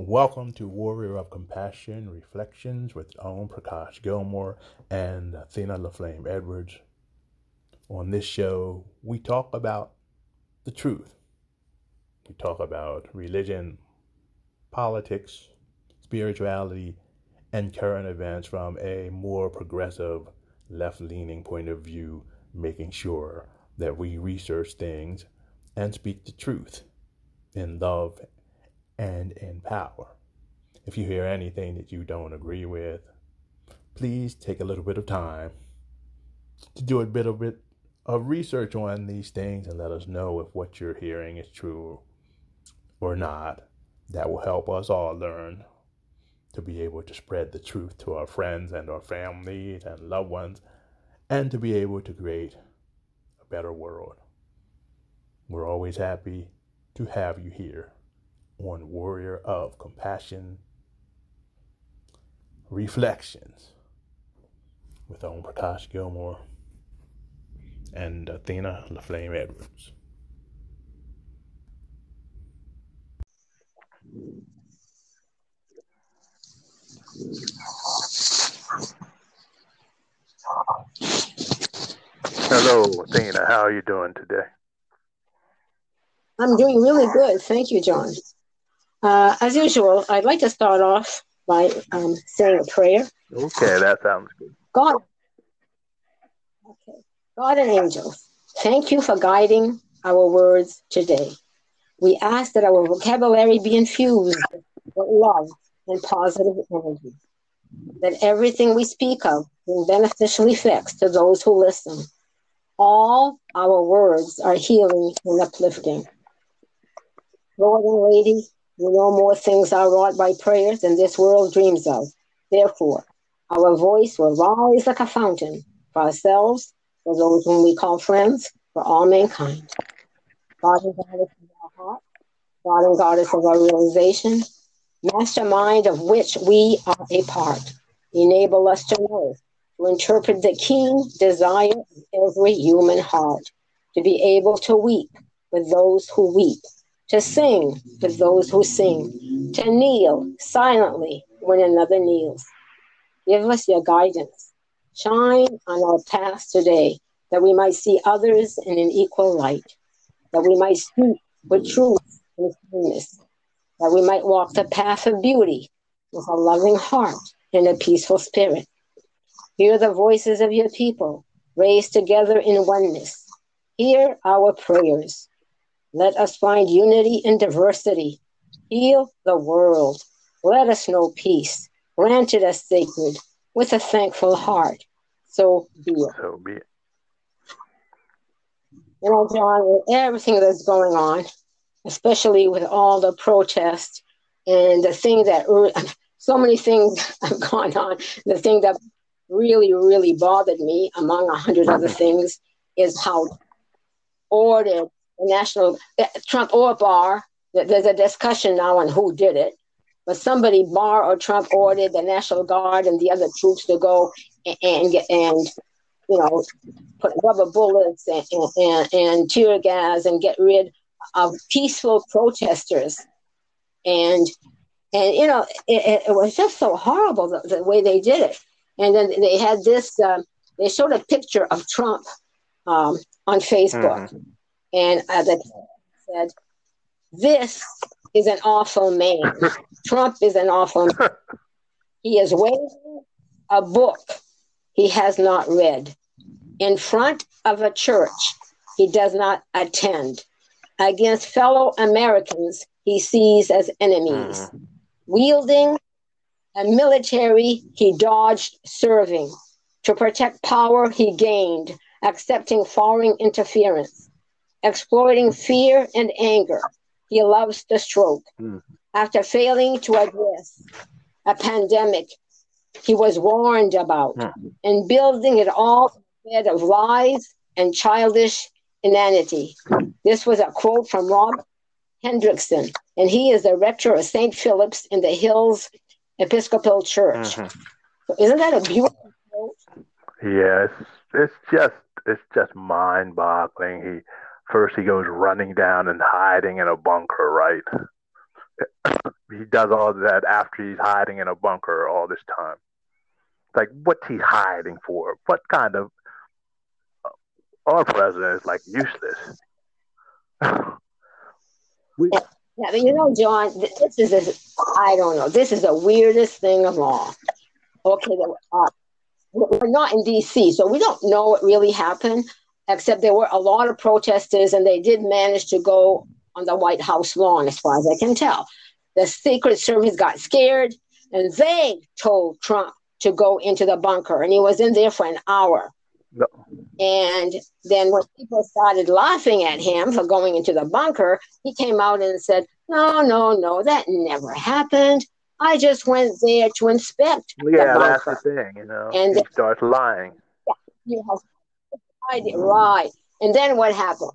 Welcome to Warrior of Compassion Reflections with Om Prakash Gilmore and Athena Laflamme Edwards. On this show, we talk about the truth. We talk about religion, politics, spirituality, and current events from a more progressive, left-leaning point of view, making sure that we research things and speak the truth in love and in power. If you hear anything that you don't agree with, please take a little bit of time to do a bit of research on these things and let us know if what you're hearing is true or not. That will help us all learn to be able to spread the truth to our friends and our families and loved ones, and to be able to create a better world. We're always happy to have you here on Warrior of Compassion Reflections with Om Prakash Gilmore and Athena Laflamme Edwards. Hello, Athena. How are you doing today? I'm doing really good. Thank you, John. As usual, I'd like to start off by saying a prayer. Okay, that sounds good. God and angels, thank you for guiding our words today. We ask that our vocabulary be infused with love and positive energy, that everything we speak of will beneficially affect to those who listen. All our words are healing and uplifting. Lord and Lady, you know more things are wrought by prayer than this world dreams of. Therefore, our voice will rise like a fountain for ourselves, for those whom we call friends, for all mankind. God and Goddess of our heart, God and Goddess of our realization, mastermind of which we are a part, enable us to know, to interpret the keen desire of every human heart, to be able to weep with those who weep, to sing with those who sing, to kneel silently when another kneels. Give us your guidance. Shine on our path today, that we might see others in an equal light, that we might speak with truth and kindness, that we might walk the path of beauty with a loving heart and a peaceful spirit. Hear the voices of your people, raised together in oneness. Hear our prayers. Let us find unity in diversity. Heal the world. Let us know peace. Grant it as sacred with a thankful heart. So be it. So be it. You know, John, with everything that's going on, especially with all the protests and the thing that, so many things have gone on. The thing that really, really bothered me, among 100 other things, is how ordered the national, Trump or Barr, there's a discussion now on who did it, but somebody, Barr or Trump, ordered the National Guard and the other troops to go and you know, put rubber bullets and tear gas and get rid of peaceful protesters. And you know, it was just so horrible the way they did it. And then they had this, they showed a picture of Trump on Facebook. Mm-hmm. And the said, this is an awful man. Trump is an awful man. He is waving a book he has not read in front of a church he does not attend. Against fellow Americans he sees as enemies. Wielding a military he dodged serving to protect power he gained, accepting foreign interference. Exploiting fear and anger, he loves to stroke. After failing to address a pandemic he was warned about, and building it all in a bed of lies and childish inanity. This was a quote from Rob Hendrickson, and he is the rector of St. Philip's in the Hills Episcopal Church. So isn't that a beautiful quote? Yes, it's just mind-boggling. First, he goes running down and hiding in a bunker, right? he does all that after he's hiding in a bunker all this time. It's like, what's he hiding for? What kind of our president is like useless? Yeah, but you know, John, this is I don't know. This is the weirdest thing of all. Okay, we're not in D.C., so we don't know what really happened, except there were a lot of protesters, and they did manage to go on the White House lawn, as far as I can tell. The Secret Service got scared, and they told Trump to go into the bunker, and he was in there for an hour. No. And then when people started laughing at him for going into the bunker, he came out and said, no, that never happened. I just went there to inspect the bunker. That's the thing, you know. And he starts lying. Yeah, you know, right. And then what happened?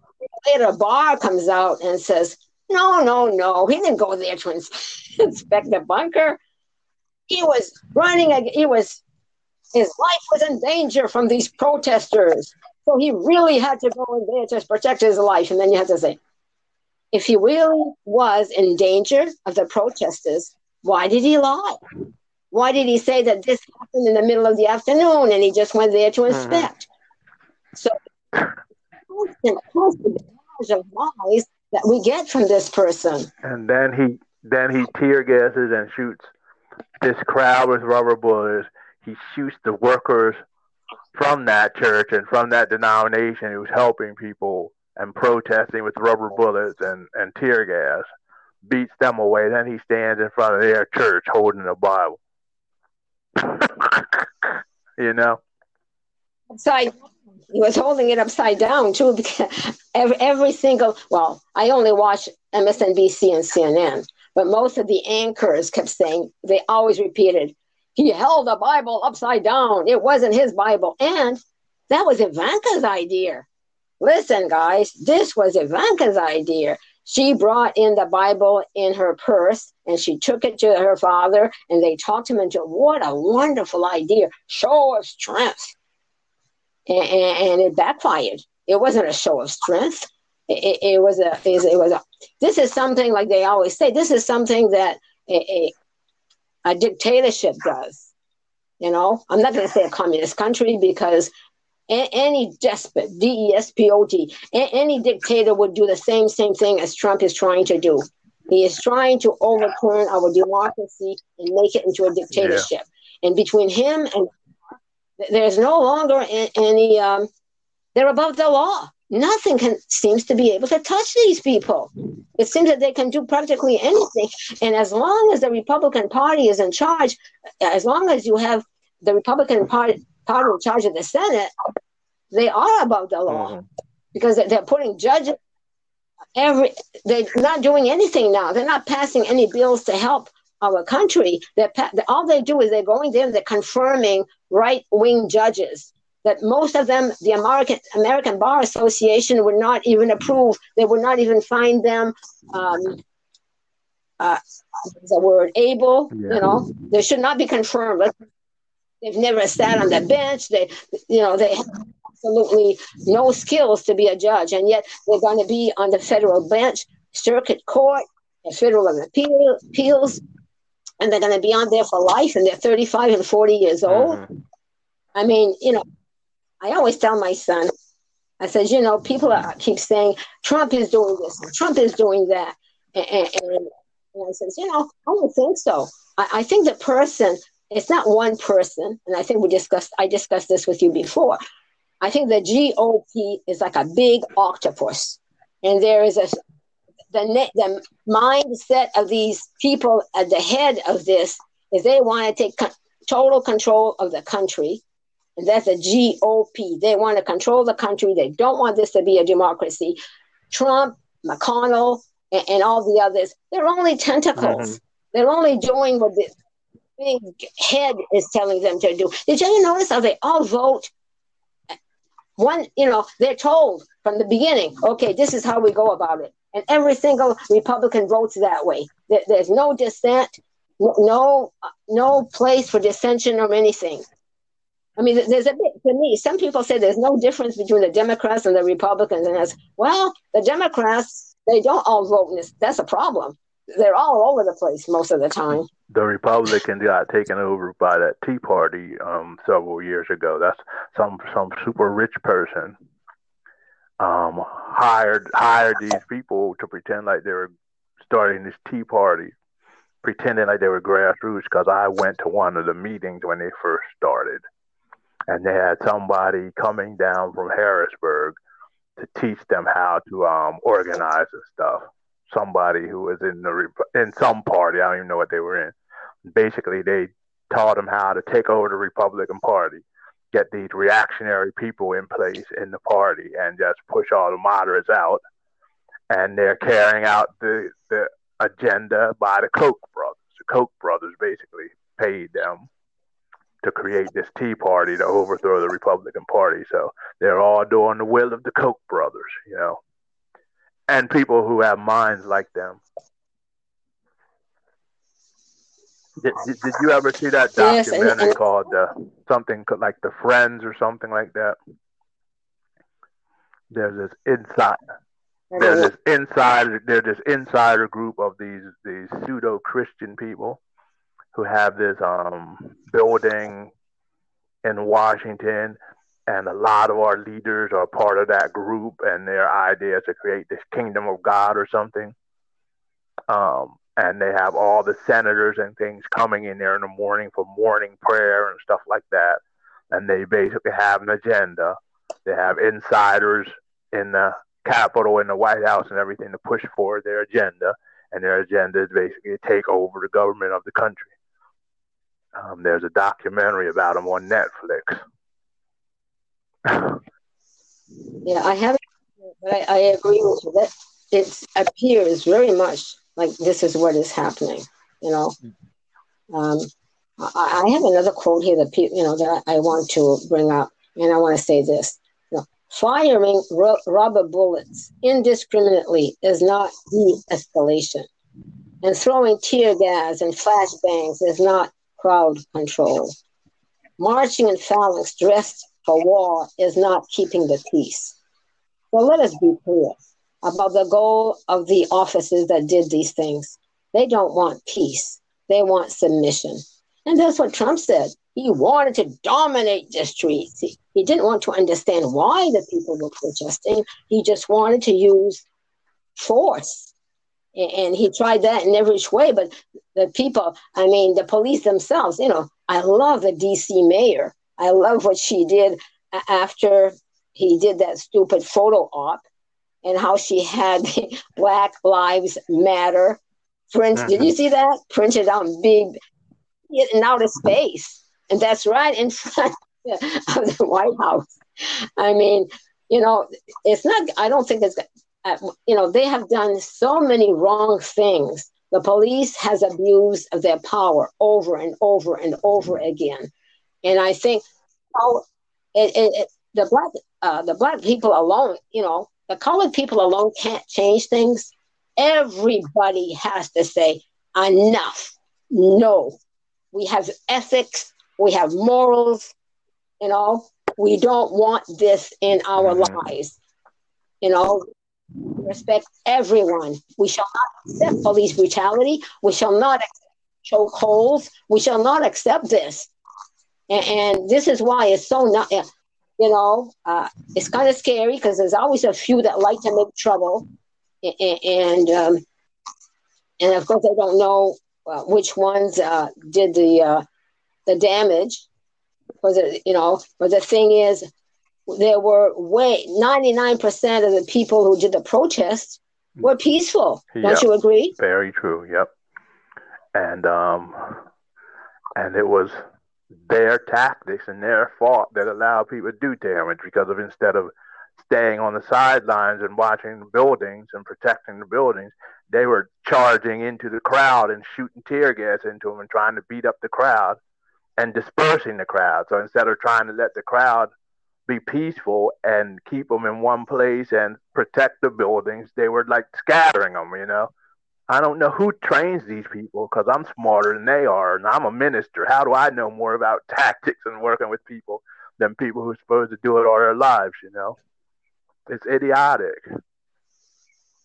Later, Barr comes out and says, no, he didn't go there to inspect the bunker. He was running, his life was in danger from these protesters. So he really had to go in there to protect his life. And then you have to say, if he really was in danger of the protesters, why did he lie? Why did he say that this happened in the middle of the afternoon and he just went there to inspect? So the barrage of lies that we get from this person. And then he tear gases and shoots this crowd with rubber bullets. He shoots the workers from that church and from that denomination who's helping people and protesting with rubber bullets and tear gas, beats them away. Then he stands in front of their church holding a Bible. You know? He was holding it upside down, too, because I only watch MSNBC and CNN, but most of the anchors kept saying, they always repeated, he held the Bible upside down. It wasn't his Bible. And that was Ivanka's idea. Listen, guys, this was Ivanka's idea. She brought in the Bible in her purse, and she took it to her father, and they talked him into, what a wonderful idea, show of strength. And it backfired. It wasn't a show of strength. This is something, like they always say, this is something that a dictatorship does. You know, I'm not going to say a communist country, because any despot, despot, any dictator would do the same thing as Trump is trying to do. He is trying to overturn our democracy and make it into a dictatorship. Yeah. And between him and there's no longer any, they're above the law. Nothing seems to be able to touch these people. It seems that they can do practically anything. And as long as the Republican Party is in charge, as long as you have the Republican Party in charge of the Senate, they are above the law. Mm-hmm. Because they're putting judges, they're not doing anything now. They're not passing any bills to help our country. All they do is they're going there and they're confirming right-wing judges that most of them, the American Bar Association would not even approve. They would not even find them, the word able, yeah. You know, they should not be confirmed. They've never sat on the bench. They have absolutely no skills to be a judge. And yet they're going to be on the federal bench, circuit court, the federal appeals. And they're going to be on there for life, and they're 35 and 40 years old. Mm-hmm. I mean, you know, I always tell my son, I said, you know, people keep saying, Trump is doing this, Trump is doing that. And I said, you know, I don't think so. I think the person, it's not one person, and I think I discussed this with you before. I think the GOP is like a big octopus, and there is the mindset of these people at the head of this is they want to take total control of the country. And that's the GOP. They want to control the country. They don't want this to be a democracy. Trump, McConnell, and all the others, they're only tentacles. Mm-hmm. They're only doing what the big head is telling them to do. Did you notice how they all vote? One, you know, they're told from the beginning, okay, this is how we go about it. And every single Republican votes that way. There's no dissent, no place for dissension or anything. I mean, there's a bit, to me, some people say there's no difference between the Democrats and the Republicans. And the Democrats, they don't all vote. That's a problem. they're all over the place most of the time. The Republicans got taken over by that Tea Party several years ago. That's some super rich person hired these people to pretend like they were starting this Tea Party, pretending like they were grassroots, because I went to one of the meetings when they first started. And they had somebody coming down from Harrisburg to teach them how to organize and stuff. Somebody who was in some party, I don't even know what they were in. Basically, they taught them how to take over the Republican Party, get these reactionary people in place in the party, and just push all the moderates out. And they're carrying out the agenda by the Koch brothers. The Koch brothers basically paid them to create this Tea Party to overthrow the Republican Party. So they're all doing the will of the Koch brothers, you know, and people who have minds like them. Did you ever see that documentary called something like The Friends or something like that? There's this insider group of these pseudo-Christian people who have this building in Washington, and a lot of our leaders are part of that group, and their idea is to create this kingdom of God or something. And they have all the senators and things coming in there in the morning for morning prayer and stuff like that. And they basically have an agenda. They have insiders in the Capitol, in the White House and everything to push forward their agenda. And their agenda is basically to take over the government of the country. There's a documentary about them on Netflix. Yeah, I haven't, but I agree with you that it appears very much like this is what is happening. You know, I have another quote here that that I want to bring up, and I want to say this: firing rubber bullets indiscriminately is not de-escalation, and throwing tear gas and flashbangs is not crowd control. Marching in phalanx dressed for war is not keeping the peace. Well, let us be clear about the goal of the officers that did these things. They don't want peace. They want submission. And that's what Trump said. He wanted to dominate the streets. He didn't want to understand why the people were protesting. He just wanted to use force. And he tried that in every way. But the people, I mean, the police themselves, you know, I love the D.C. mayor. I love what she did after he did that stupid photo op and how she had the Black Lives Matter print. Did you see that? Printed on big in outer space. And that's right in front of the White House. I mean, you know, it's not, I don't think it's, you know, they have done so many wrong things. The police has abused of their power over and over and over again. And I think the black people alone, you know, the colored people alone can't change things. Everybody has to say enough. No, we have ethics. We have morals. You know, we don't want this in our lives. You know, respect everyone. We shall not accept police brutality. We shall not accept chokeholds. We shall not accept this. And this is why it's so not, you know, it's kind of scary because there's always a few that like to make trouble. And of course, I don't know which ones did the damage. But the thing is, there were 99% of the people who did the protests were peaceful. Don't you agree? Very true. Yep. And it was their tactics and their fault that allowed people to do damage, because of instead of staying on the sidelines and watching the buildings and protecting the buildings, they were charging into the crowd and shooting tear gas into them and trying to beat up the crowd and dispersing the crowd. So instead of trying to let the crowd be peaceful and keep them in one place and protect the buildings, they were like scattering them, you know. I don't know who trains these people, because I'm smarter than they are, and I'm a minister. How do I know more about tactics and working with people than people who are supposed to do it all their lives, you know? It's idiotic.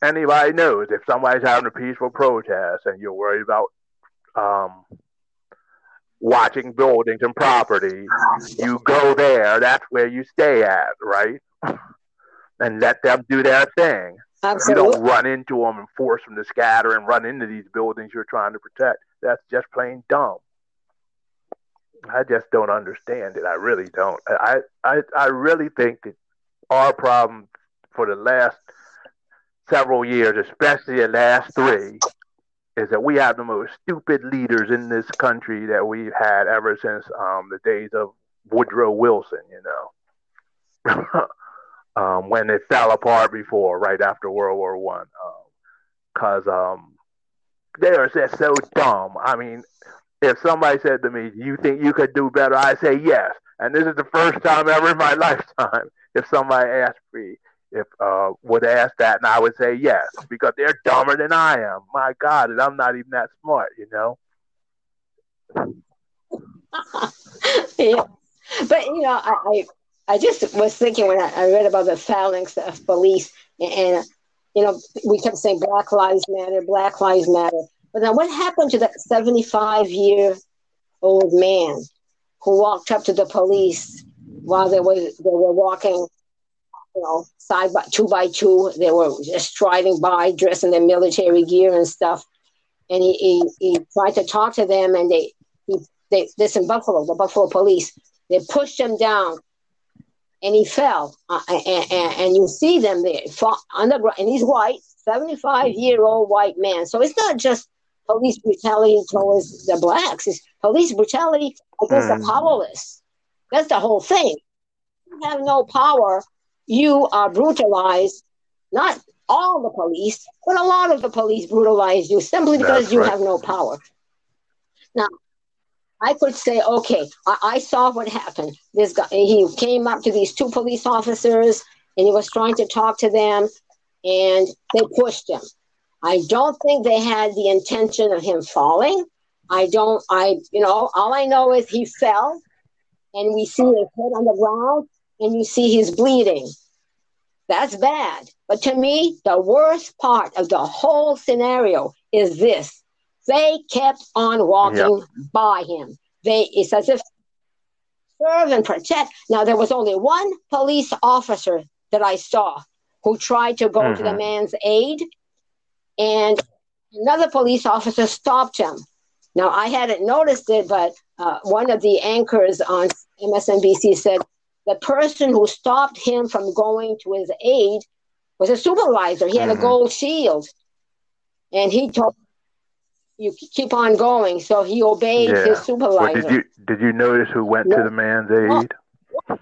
anybody knows, if somebody's having a peaceful protest and you're worried about watching buildings and property, you go there. That's where you stay at, right? And let them do their thing. Absolutely. You don't run into them and force them to scatter and run into these buildings you're trying to protect. That's just plain dumb. I just don't understand it. I really don't. I really think that our problem for the last several years, especially the last three, is that we have the most stupid leaders in this country that we've had ever since the days of Woodrow Wilson, you know. When it fell apart before, right after World War One, because they are just so dumb. I mean, if somebody said to me, "Do you think you could do better?" I say yes, and this is the first time ever in my lifetime if somebody asked me if would ask that, and I would say yes because they're dumber than I am. My God, and I'm not even that smart, you know. Yeah, but you know, I just was thinking when I read about the phalanx of police, and you know, we kept saying Black Lives Matter, Black Lives Matter. But now what happened to that 75-year-old man who walked up to the police while they were walking, you know, side by two, they were just striding by, dressed in their military gear and stuff. And he tried to talk to them, and they this in Buffalo, the Buffalo police, they pushed him down. And he fell, and you see them there on the ground. And he's white, 75-year-old white man. So it's not just police brutality towards the blacks; it's police brutality against the powerless. That's the whole thing. You have no power. You are brutalized. Not all the police, but a lot of the police brutalize you simply because you have no power. Now, I could say, okay, I saw what happened. This guy, he came up to these two police officers, and he was trying to talk to them, and they pushed him. I don't think they had the intention of him falling. You know, all I know is he fell, and we see his head on the ground, and you see he's bleeding. That's bad. But to me, the worst part of the whole scenario is this. They kept on walking by him. It's as if serve and protect. Now, there was only one police officer that I saw who tried to go to the man's aid, and another police officer stopped him. Now, I hadn't noticed it, but one of the anchors on MSNBC said the person who stopped him from going to his aid was a supervisor. He had a gold shield, and he told you keep on going. So he obeyed his supervisor. Well, did you notice who went to the man's aid? Oh.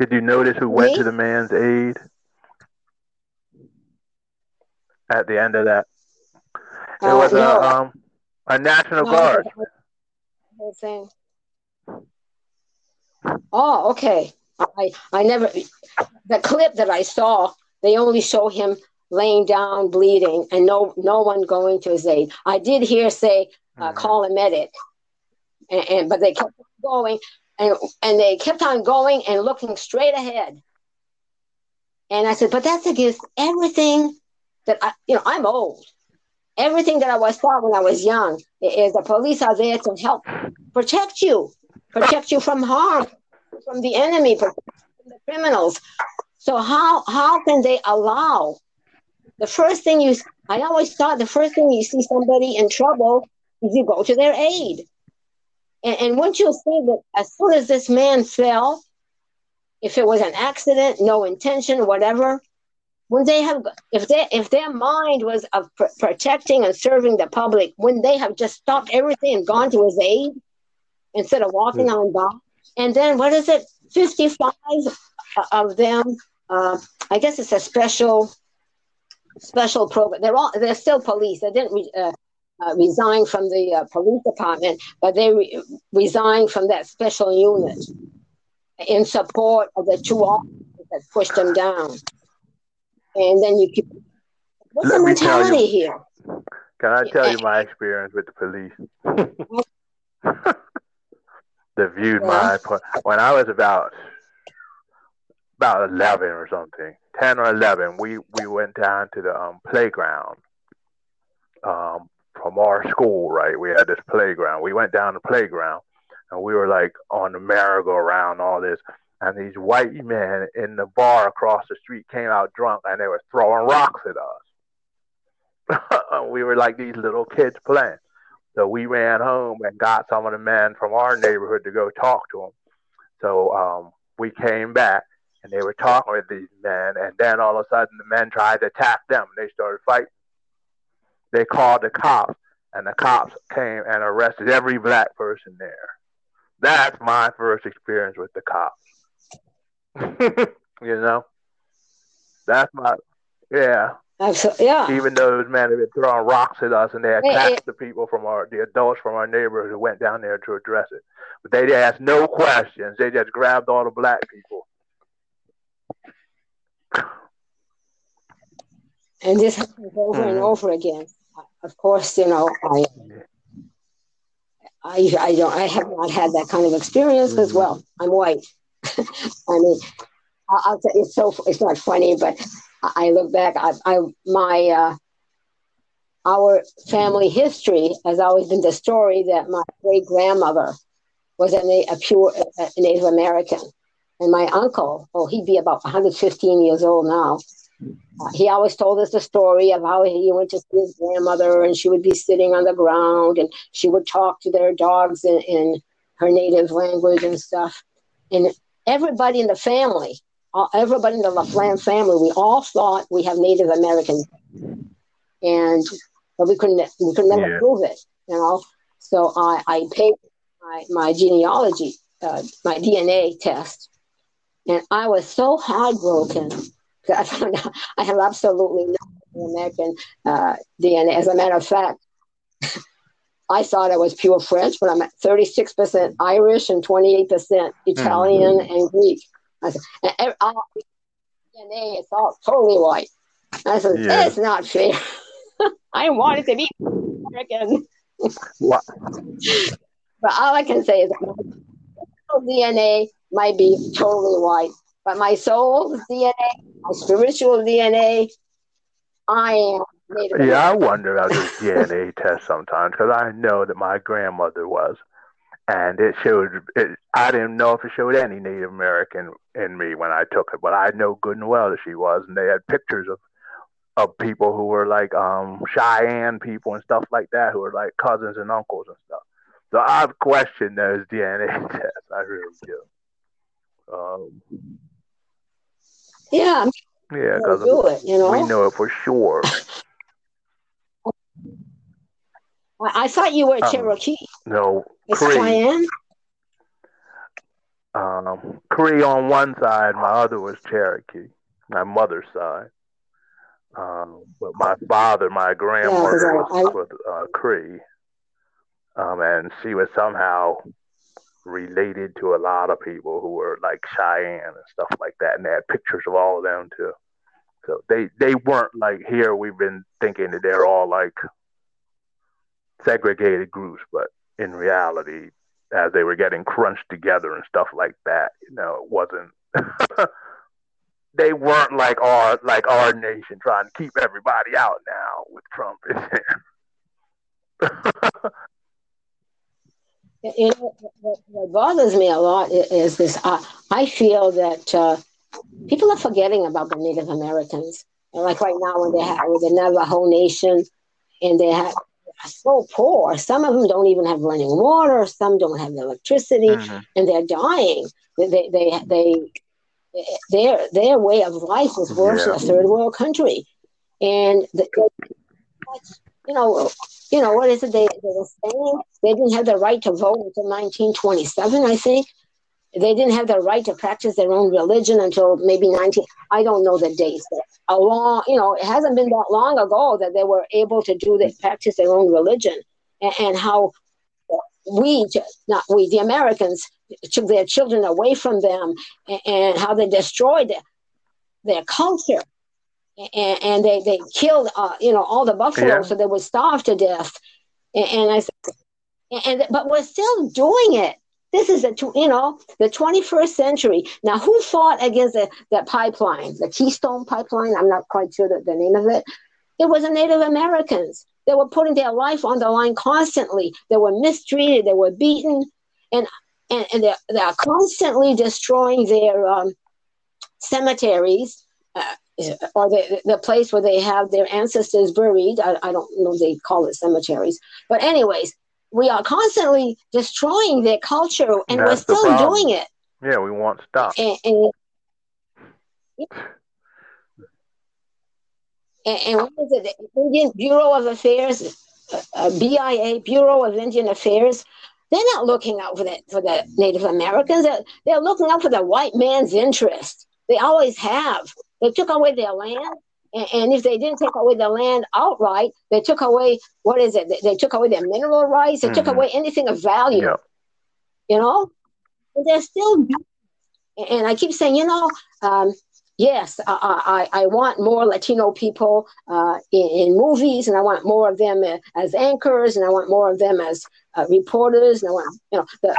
Did you notice who went to the man's aid at the end of that? It was a National Guard. Oh, okay. I never, the clip that I saw, they only show him laying down, bleeding, and no one going to his aid. I did hear say, call a medic, but they kept going, and they kept on going and looking straight ahead. And I said, but that's against everything that I'm old. Everything that I was taught when I was young is the police are there to help protect you from harm, from the enemy, from the criminals. So how can they allow? I always thought the first thing you see somebody in trouble is you go to their aid. And once you see that as soon as this man fell, if it was an accident, no intention, whatever, if their mind was of protecting and serving the public, wouldn't they have just stopped everything and gone to his aid instead of walking on by? And then 55 of them, I guess it's a special program. They're still police. They didn't resign from the police department, but they resigned from that special unit in support of the two officers that pushed them down. And then you keep. What's the mentality here? Can I tell you my experience with the police? They viewed my when I was about about 11 or something, 10 or 11, we went down to the playground from our school, right? We had this playground. We went down the playground, and we were, like, on the merry-go-round, all this. And these white men in the bar across the street came out drunk, and they were throwing rocks at us. We were like these little kids playing. So we ran home and got some of the men from our neighborhood to go talk to them. So we came back, and they were talking with these men, and then all of a sudden the men tried to attack them, and they started fighting. They called the cops, and the cops came and arrested every black person there. That's my first experience with the cops. You know? That's my, yeah. Absolutely, yeah. Even those men have been throwing rocks at us, and they attacked the people from the adults from our neighborhood who went down there to address it. But they asked no questions. They just grabbed all the black people. And this happens over and over again. Of course, you know, I don't. I have not had that kind of experience because, well, I'm white. I mean, I'll tell you, it's not funny, but I look back. Our family history has always been the story that my great grandmother was a pure Native American, and my uncle, he'd be about 115 years old now. He always told us the story of how he went to see his grandmother, and she would be sitting on the ground, and she would talk to their dogs in her native language and stuff. And everybody in the family, everybody in the Laflamme family, we all thought we have Native American, but we couldn't never prove it, you know. So I paid my genealogy, my DNA test, and I was so heartbroken. I found out I have absolutely no American DNA. As a matter of fact, I thought I was pure French, but I'm at 36% Irish and 28% Italian and Greek. I said, and all DNA is all totally white. I said, that's not fair. I wanted to be American. What? But all I can say is my DNA might be totally white. But my soul's DNA, my spiritual DNA, I am Native American. Yeah, I wonder about this DNA test sometimes, because I know that my grandmother was. And it showed, I didn't know if it showed any Native American in me when I took it, but I know good and well that she was. And they had pictures of people who were like Cheyenne people and stuff like that, who were like cousins and uncles and stuff. So I've questioned those DNA tests. I really do. Yeah, because you know? We know it for sure. I thought you were Cherokee. No, Cree. Cree on one side, my other was Cherokee, my mother's side. But my father, my grandmother was Cree, and she was somehow related to a lot of people who were like Cheyenne and stuff like that, and they had pictures of all of them too. So they weren't like here we've been thinking that they're all like segregated groups, but in reality, as they were getting crunched together and stuff like that, you know, it wasn't they weren't like our nation trying to keep everybody out now with Trump in there. You know, what bothers me a lot is this. I feel that people are forgetting about the Native Americans. And like right now, when they have the Navajo Nation, and they are so poor, some of them don't even have running water, some don't have electricity, and they're dying. Their way of life is worse than a third world country, and You know, what is it they were saying? They didn't have the right to vote until 1927, I think. They didn't have the right to practice their own religion until maybe I don't know the dates. But it hasn't been that long ago that they were able to practice their own religion. And how the Americans, took their children away from them, and how they destroyed their culture. And they killed, all the buffalo, so they would starve to death. And I said, but we're still doing it. This is, the 21st century. Now, who fought against the pipeline, the Keystone Pipeline? I'm not quite sure the name of it. It was the Native Americans. They were putting their life on the line constantly. They were mistreated. They were beaten. And they are constantly destroying their cemeteries or the place where they have their ancestors buried. I don't know if they call it cemeteries. But anyways, we are constantly destroying their culture, and that's we're still doing it. Yeah, we won't stop. And what is it? The Indian Bureau of Affairs, BIA, Bureau of Indian Affairs, they're not looking out for the Native Americans. They're looking out for the white man's interest. They always have. They took away their land, and if they didn't take away the land outright, they took away, They took away their mineral rights. They took away anything of value, And they're still, and I keep saying, yes, I want more Latino people in movies, and I want more of them as anchors, and I want more of them as reporters, and I want the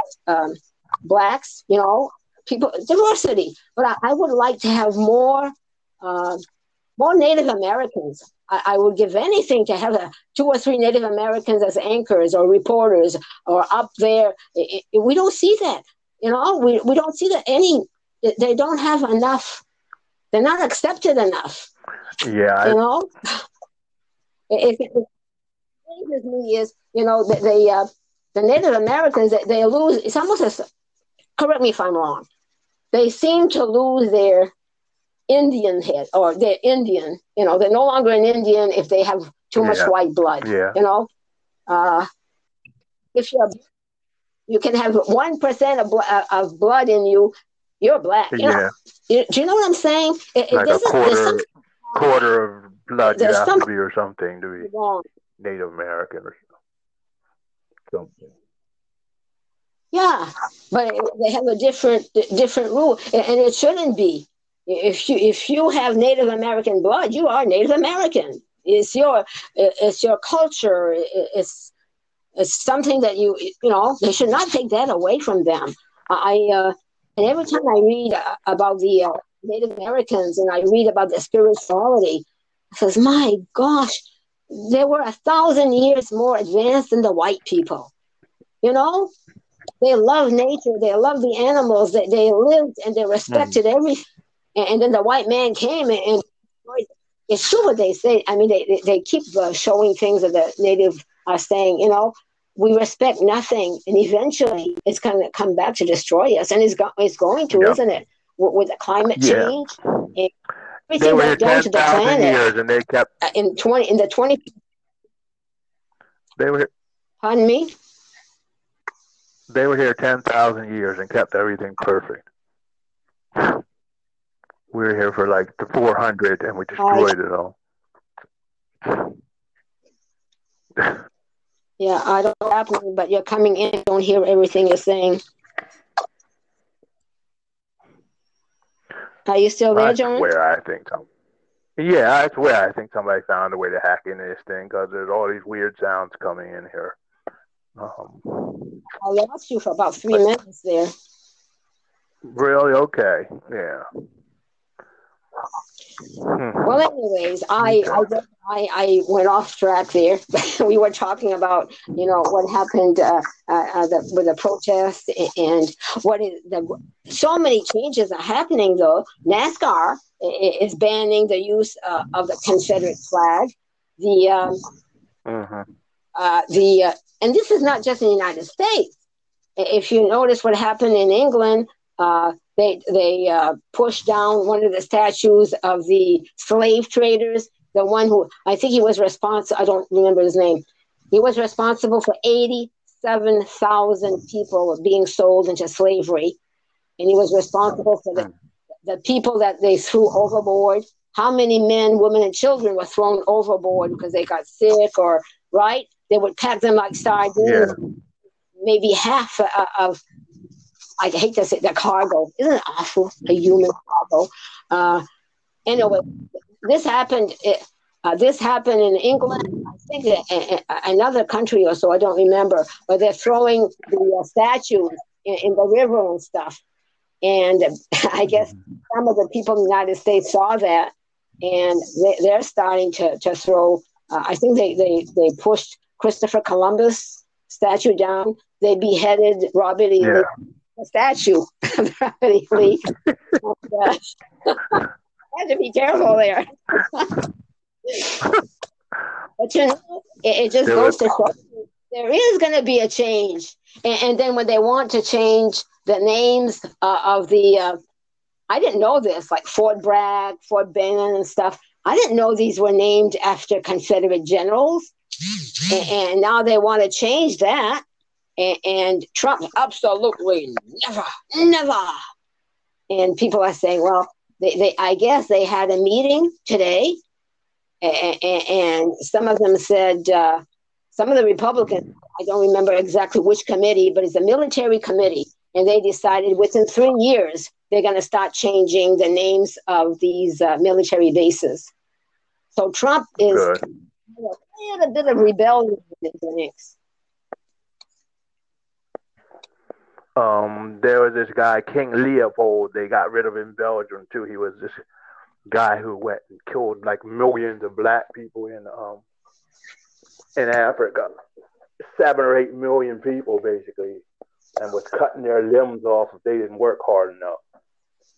blacks, people, diversity. But I would like to have more Native Americans. I would give anything to have 2 or 3 Native Americans as anchors or reporters or up there. We don't see that, We don't see that they don't have enough. They're not accepted enough. Yeah. It changes me is, the Native Americans, they lose, it's almost as, correct me if I'm wrong, they seem to lose their Indian head or their Indian, they're no longer an Indian if they have too much white blood, if you can have 1% of blood in you, you're black. Do you know what I'm saying? Quarter of blood you have to be or something to be wrong. Native American or something. Yeah, but they have a different rule, and it shouldn't be. If you have Native American blood, you are Native American. It's your culture. It's something that they should not take that away from them. And every time I read about the Native Americans and I read about their spirituality, I says, my gosh, they were 1,000 years more advanced than the white people. They love nature. They love the animals. They lived and they respected everything. And then the white man came and it's true what they say. I mean, they keep showing things that the Native are saying, we respect nothing, and eventually it's going to come back to destroy us, and it's going to, isn't it? With the climate change, and everything they done to the planet. Years and they kept They were. Pardon me. They were here 10,000 years and kept everything perfect. We were here for like the 400, and we destroyed it all. Yeah, I don't know what's happening, but you're coming in. You don't hear everything you're saying. Are you still there, John? That's where I think somebody found a way to hack into this thing, because there's all these weird sounds coming in here. I lost you for about 3 minutes there. Really? Okay. Yeah. Well, anyways, I went off track there. We were talking about, what happened with the protests and so many changes are happening, though. NASCAR is banning the use of the Confederate flag. And this is not just in the United States. If you notice what happened in England, they pushed down one of the statues of the slave traders, the one who, I think he was responsible, I don't remember his name. He was responsible for 87,000 people being sold into slavery. And he was responsible for the people that they threw overboard. How many men, women, and children were thrown overboard because they got sick They would pack them like sardines. Yeah. Maybe half of I hate to say the cargo. Isn't it awful? A human cargo. Anyway, this happened. This happened in England. I think another country or so. I don't remember. But they're throwing the statues in the river and stuff. And I guess some of the people in the United States saw that, and they're starting to throw, I think they pushed Christopher Columbus statue down. They beheaded Robert E. Lee, the statue of Robert E. Lee. I had to be careful there. But you know, it just goes to show you there is going to be a change. And then when they want to change the names of the, I didn't know this, like Fort Bragg, Fort Benning and stuff. I didn't know these were named after Confederate generals. And now they want to change that. And Trump, absolutely never, never. And people are saying, well, I guess they had a meeting today, and some of them said, some of the Republicans, I don't remember exactly which committee, but it's a military committee, and they decided within 3 years they're going to start changing the names of these military bases. So Trump is a little bit of rebellion in the mix. There was this guy, King Leopold, they got rid of in Belgium too. He was this guy who went and killed like millions of black people in Africa. 7 or 8 million people basically, and was cutting their limbs off if they didn't work hard enough.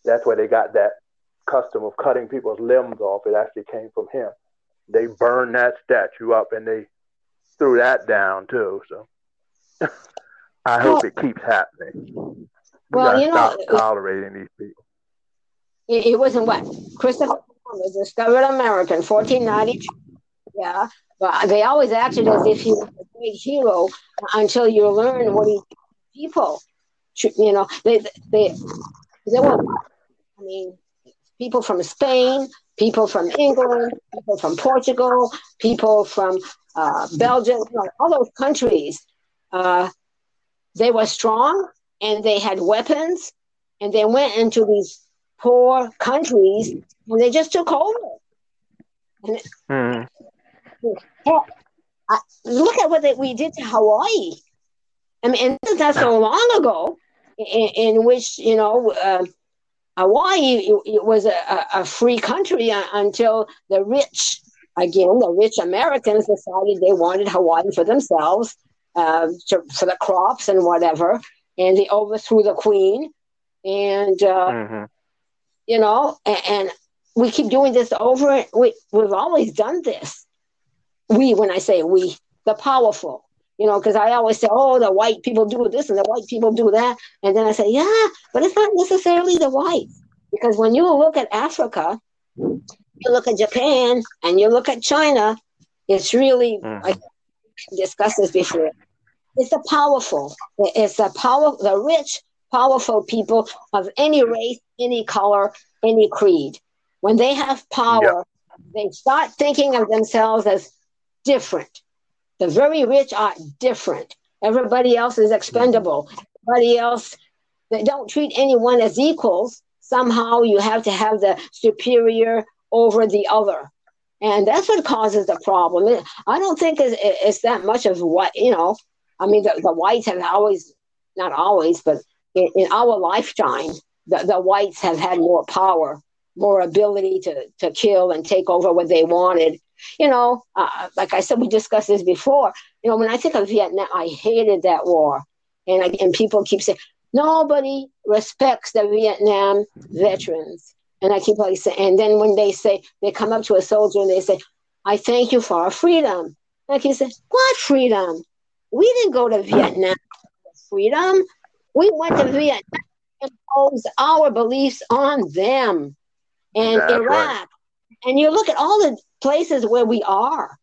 That's where they got that custom of cutting people's limbs off. It actually came from him. They burned that statue up and they threw that down too, so... I hope it keeps happening. Stop tolerating these people. It wasn't what Christopher Columbus discovered America in 1492. Yeah, but they always acted as if he was a great hero until you learn what he people. You know, they were. I mean, people from Spain, people from England, people from Portugal, people from Belgium, you know, all those countries. They were strong, and they had weapons, and they went into these poor countries, and they just took over. And look at what we did to Hawaii. I mean, and this is not so long ago, in which, you know, Hawaii it was a free country until the rich, again, the rich Americans decided they wanted Hawaii for themselves. For the crops and whatever, and they overthrew the queen, and you know, and we keep doing this over. We've always done this. When I say we, the powerful, you know, because I always say, oh, the white people do this and the white people do that, and then I say, yeah, but it's not necessarily the whites, because when you look at Africa, you look at Japan, and you look at China, it's really like. Discussed this before. It's the powerful. It's the rich, powerful people of any race, any color, any creed. When they have power, they start thinking of themselves as different. The very rich are different. Everybody else is expendable. Everybody else, they don't treat anyone as equals. Somehow you have to have the superior over the other. And that's what causes the problem. I don't think it's that much of what, you know, I mean, the whites have always, not always, but in our lifetime, the whites have had more power, more ability to kill and take over what they wanted. You know, like I said, we discussed this before. You know, when I think of Vietnam, I hated that war. And people keep saying, nobody respects the Vietnam veterans. And I keep like saying, and then when they say, they come up to a soldier and they say, I thank you for our freedom. And I keep saying, what freedom? We didn't go to Vietnam for freedom. We went to Vietnam to impose our beliefs on them and Iraq. Right. And you look at all the places where we are.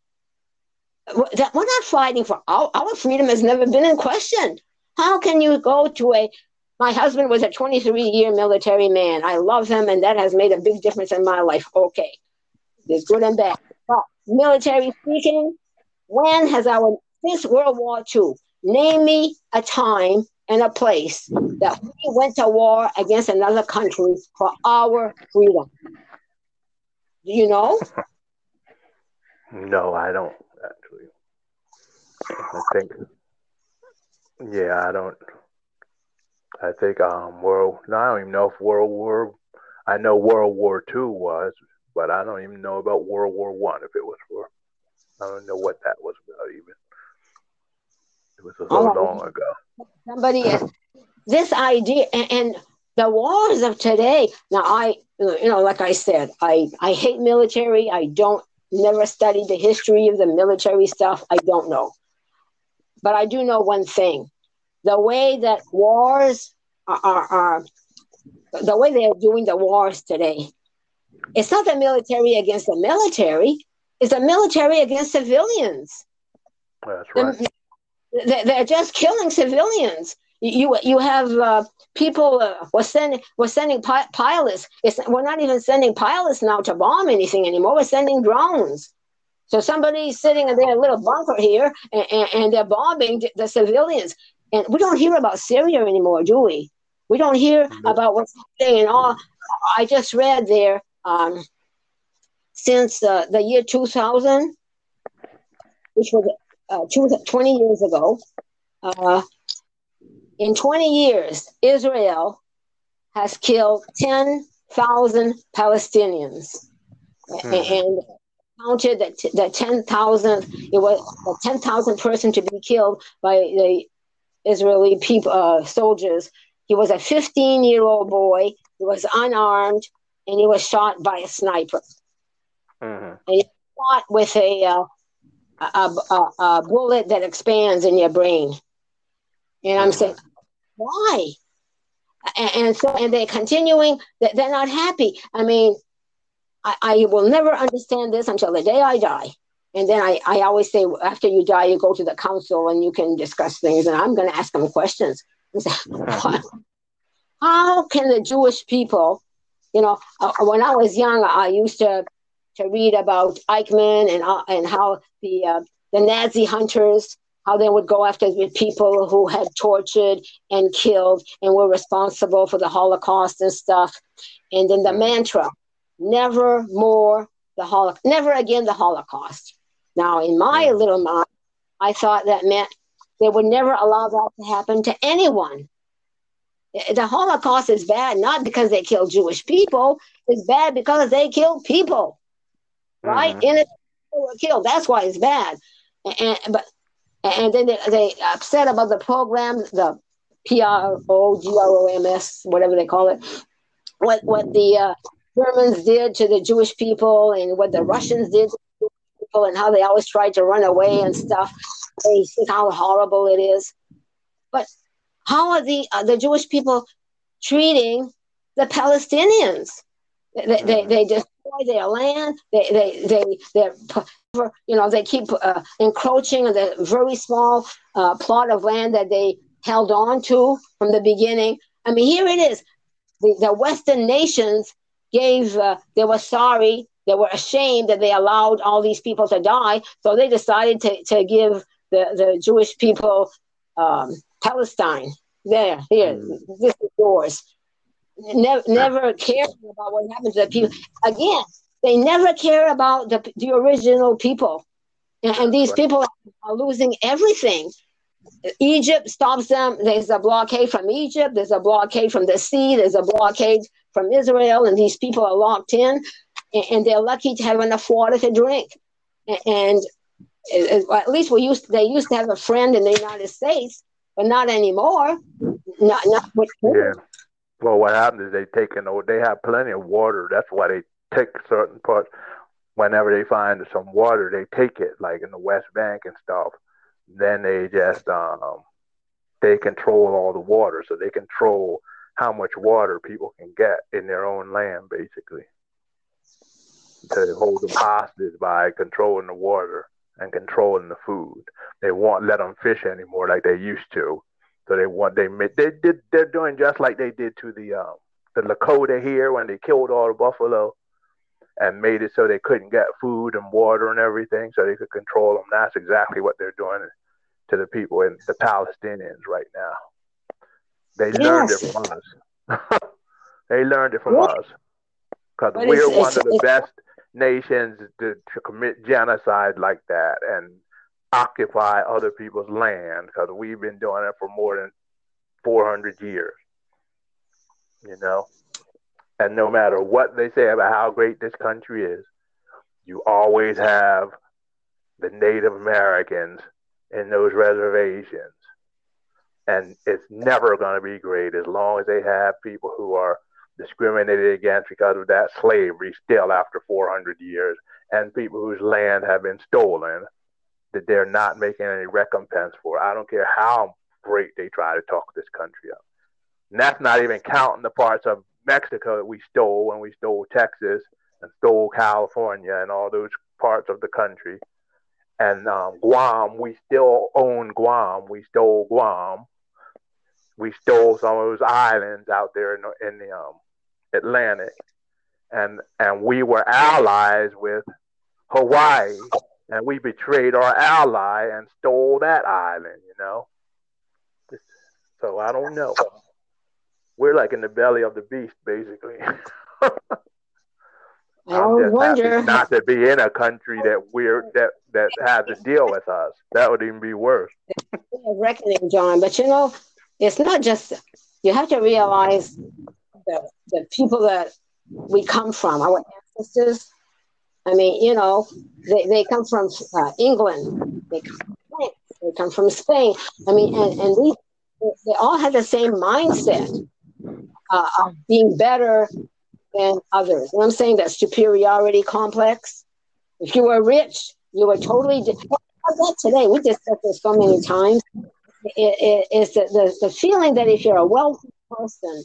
That we're not fighting for our freedom has never been in question. How can you go to my husband was a 23-year military man. I love him, and that has made a big difference in my life. Okay, there's good and bad. But military speaking, when has since World War II, name me a time and a place that we went to war against another country for our freedom? Do you know? No, I don't, actually. I think, I don't. I think I don't even know if I know World War II was, but I don't even know about World War I if it was for. I don't know what that was about even. It was so long ago. Somebody is this idea and the wars of today. Now like I said, I hate military. I don't never studied the history of the military stuff. I don't know. But I do know one thing. The way that wars are the way they are doing the wars today, it's not the military against the military, it's the military against civilians. That's right. They're just killing civilians. You have people. We're sending pilots. We're not even sending pilots now to bomb anything anymore. We're sending drones. So somebody's sitting in their little bunker here, and they're bombing the civilians. And we don't hear about Syria anymore, do we? We don't hear about what's happening and all. I just read there since the year 2000, which was 20 years ago. In 20 years, Israel has killed 10,000 Palestinians, and counted that 10,000. It was 10,000 person to be killed by the Israeli people soldiers. He was a 15-year-old boy. He was unarmed, and he was shot by a sniper. And he was shot with a bullet that expands in your brain. And I'm saying, why? And they're continuing. They're not happy. I mean, I will never understand this until the day I die. And then I always say, after you die, you go to the council and you can discuss things. And I'm going to ask them questions. I'm saying, how can the Jewish people, when I was young, I used to read about Eichmann and how the Nazi hunters, how they would go after the people who had tortured and killed and were responsible for the Holocaust and stuff. And then the mantra, never more the Holocaust, never again the Holocaust. Now, in my little mind, I thought that meant they would never allow that to happen to anyone. The Holocaust is bad, not because they killed Jewish people. It's bad because they killed people, right? Innocent people were killed. That's why it's bad. And then they upset about the program, the PROGROMS, whatever they call it, what the Germans did to the Jewish people and what the Russians did to the Jewish people and how they always tried to run away and stuff. They think how horrible it is. But how are the Jewish people treating the Palestinians? They destroy their land. They keep encroaching on the very small plot of land that they held on to from the beginning. I mean, here it is. The Western nations they were sorry, they were ashamed that they allowed all these people to die, so they decided to give the Jewish people Palestine. This is yours. Never caring about what happened to the people. Again, they never care about the original people. And these people are losing everything. Egypt stops them. There's a blockade from Egypt. There's a blockade from the sea. There's a blockade from Israel. And these people are locked in. And they're lucky to have enough water to drink. And at least they used to have a friend in the United States, but not anymore. Not with them. Yeah. Well, what happens is they have plenty of water. That's why they take certain parts. Whenever they find some water, they take it, like in the West Bank and stuff. Then they just they control all the water, so they control how much water people can get in their own land, basically. To hold them hostage by controlling the water and controlling the food. They won't let them fish anymore like they used to. So they're doing just like they did to the Lakota here when they killed all the buffalo and made it so they couldn't get food and water and everything so they could control them. That's exactly what they're doing to the people in the Palestinians right now. They learned it from us. They learned it from us. Because we're one of the best nations to commit genocide like that and occupy other people's land because we've been doing it for more than 400 years. you know. And no matter what they say about how great this country is, you always have the Native Americans in those reservations. And it's never going to be great as long as they have people who are discriminated against because of that slavery still after 400 years, and people whose land have been stolen that they're not making any recompense for. I don't care how great they try to talk this country up. And that's not even counting the parts of Mexico that we stole, when we stole Texas and stole California and all those parts of the country. And Guam, we still own Guam. We stole Guam. We stole some of those islands out there in the Atlantic. And we were allies with Hawaii, and we betrayed our ally and stole that island, you know? So I don't know. We're like in the belly of the beast, basically. I'm just happy not to be in a country that has to deal with us. That would even be worse. Reckoning, John. But you know, it's not just, you have to realize the people that we come from, our ancestors. I mean, you know, they come from England, they come from France, they come from Spain. I mean, and these, they all had the same mindset of being better than others. And I'm saying that superiority complex. If you were rich, you were totally today. We discussed this so many times. It's the feeling that if you're a wealthy person,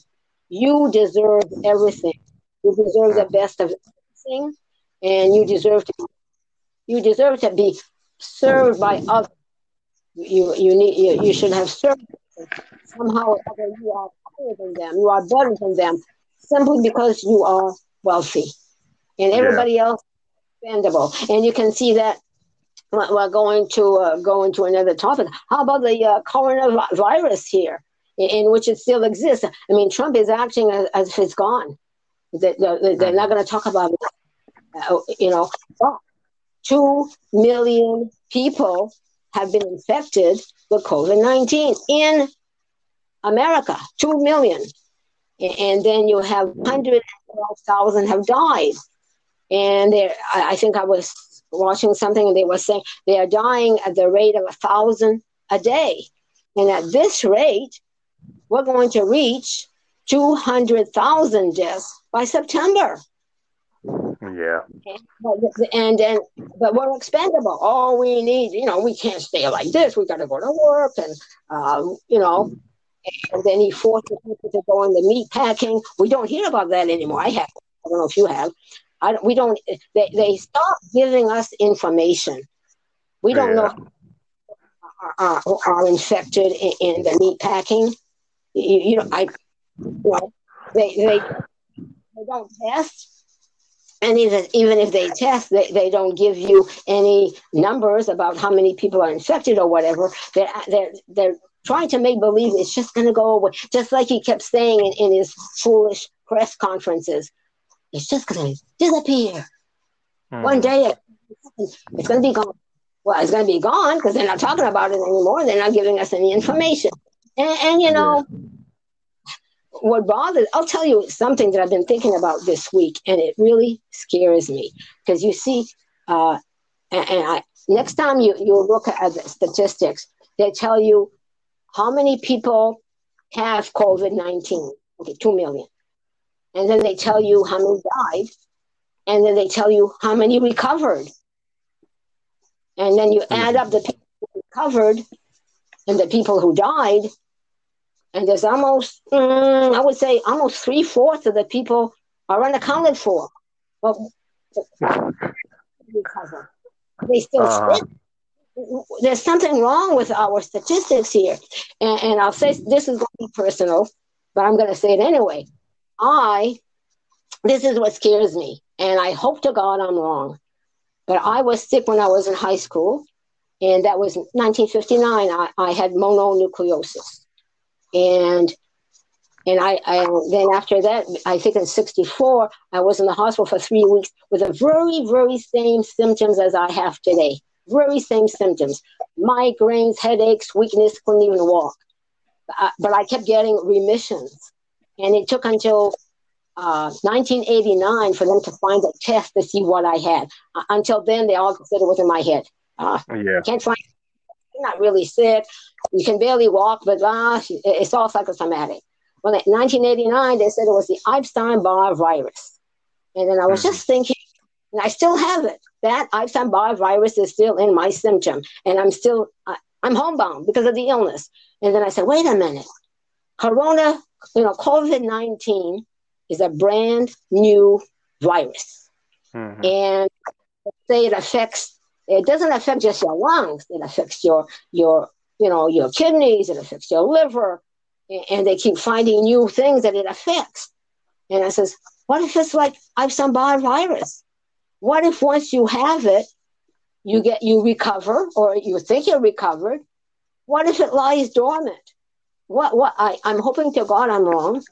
you deserve everything. You deserve the best of everything, and you deserve to be served by others. You should have served them. Somehow or other, you are higher than them. You are better than them, simply because you are wealthy, and everybody else is expendable. And you can see that. We're going to go into another topic. How about the coronavirus here, in which it still exists? I mean, Trump is acting as if it's gone. They're not going to talk about it. You know, 2 million people have been infected with COVID-19 in America. 2 million, and then you have 112,000 have died, and I think I was watching something, and they were saying they are dying at the rate of 1,000 a day. And at this rate, we're going to reach 200,000 deaths by September. Yeah. But we're expendable. All we need, you know, we can't stay like this. We got to go to work, and, you know, and then he forced the people to go in the meat packing. We don't hear about that anymore. I don't know if you have. We don't. They stop giving us information. We don't know are infected in the meat packing. They don't test, and even if they test, they don't give you any numbers about how many people are infected or whatever. They're trying to make believe it's just going to go away, just like he kept saying in his foolish press conferences. It's just going to disappear. One day, it's going to be gone. Well, it's going to be gone because they're not talking about it anymore. They're not giving us any information. And you know, what bothers, I'll tell you something that I've been thinking about this week, and it really scares me. Because you see, next time you look at the statistics, they tell you how many people have COVID-19. Okay, 2 million. And then they tell you how many died, and then they tell you how many recovered. And then you add up the people who recovered and the people who died, and there's almost, I would say, almost 3/4 of the people are unaccounted for. Well, they still sick. There's something wrong with our statistics here. And I'll say, this is going to be personal, but I'm going to say it anyway. This is what scares me, and I hope to God I'm wrong, but I was sick when I was in high school, and that was 1959. I had mononucleosis, and I then after that, I think in 1964, I was in the hospital for 3 weeks with the very, very same symptoms as I have today. Very same symptoms: migraines, headaches, weakness, couldn't even walk. But I kept getting remissions. And it took until 1989 for them to find a test to see what I had. Until then, they all said it was in my head. Can't find, you're not really sick. You can barely walk, but it's all psychosomatic. Well, in 1989, they said it was the Epstein Barr virus. And then I was just thinking, and I still have it. That Epstein Barr virus is still in my symptom. And I'm still, I'm homebound because of the illness. And then I said, wait a minute. Corona, you know, COVID-19 is a brand new virus. And say it affects, it doesn't affect just your lungs. It affects your, you know, your kidneys. It affects your liver. And they keep finding new things that it affects. And I says, what if it's like Epstein Barr virus? What if once you have it, you recover, or you think you're recovered? What if it lies dormant? What I'm hoping to God I'm wrong,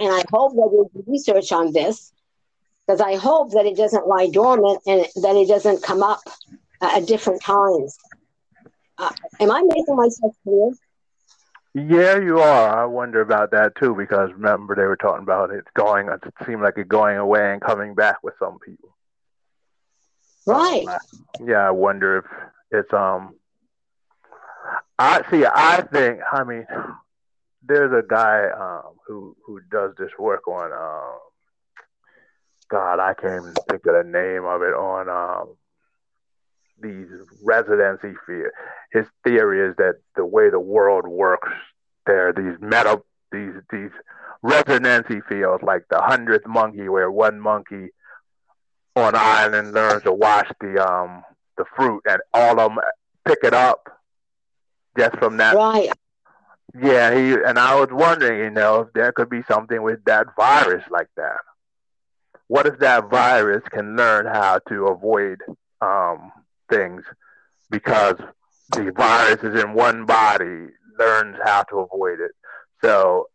and I hope that we'll do research on this, because I hope that it doesn't lie dormant and that it doesn't come up at different times. Am I making myself clear? Yeah, you are. I wonder about that too, because remember they were talking about it going. It seemed like it going away and coming back with some people. Right. Yeah, I wonder if it's I see. I think. I mean, there's a guy who does this work on God, I can't even think of the name of it, on these residency fear. His theory is that the way the world works, there are these residency fields, like the 100th monkey, where one monkey on an island learns to watch the fruit, and all of them pick it up just from that. Right. Yeah, and I was wondering, you know, if there could be something with that virus like that. What if that virus can learn how to avoid things, because the virus is in one body, learns how to avoid it. So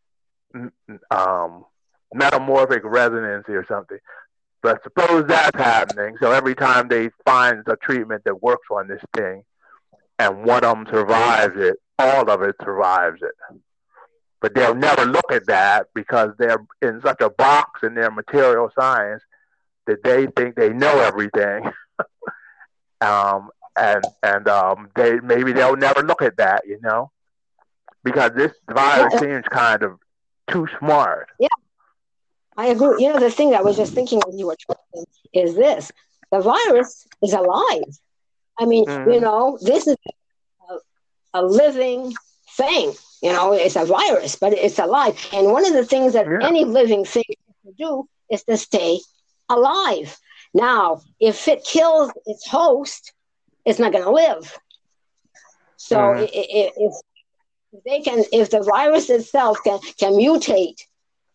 metamorphic resonancy or something. But suppose that's happening. So every time they find a treatment that works on this thing, and one of them survives it, all of it survives it. But they'll never look at that because they're in such a box in their material science that they think they know everything. And they maybe they'll never look at that, you know, because this virus seems kind of too smart. Yeah, I agree. You know, the thing I was just thinking when you were talking is this: the virus is alive. I mean, you know, this is a living thing. You know, it's a virus, but it's alive. And one of the things that any living thing can do is to stay alive. Now, if it kills its host, it's not going to live. So if the virus itself can mutate,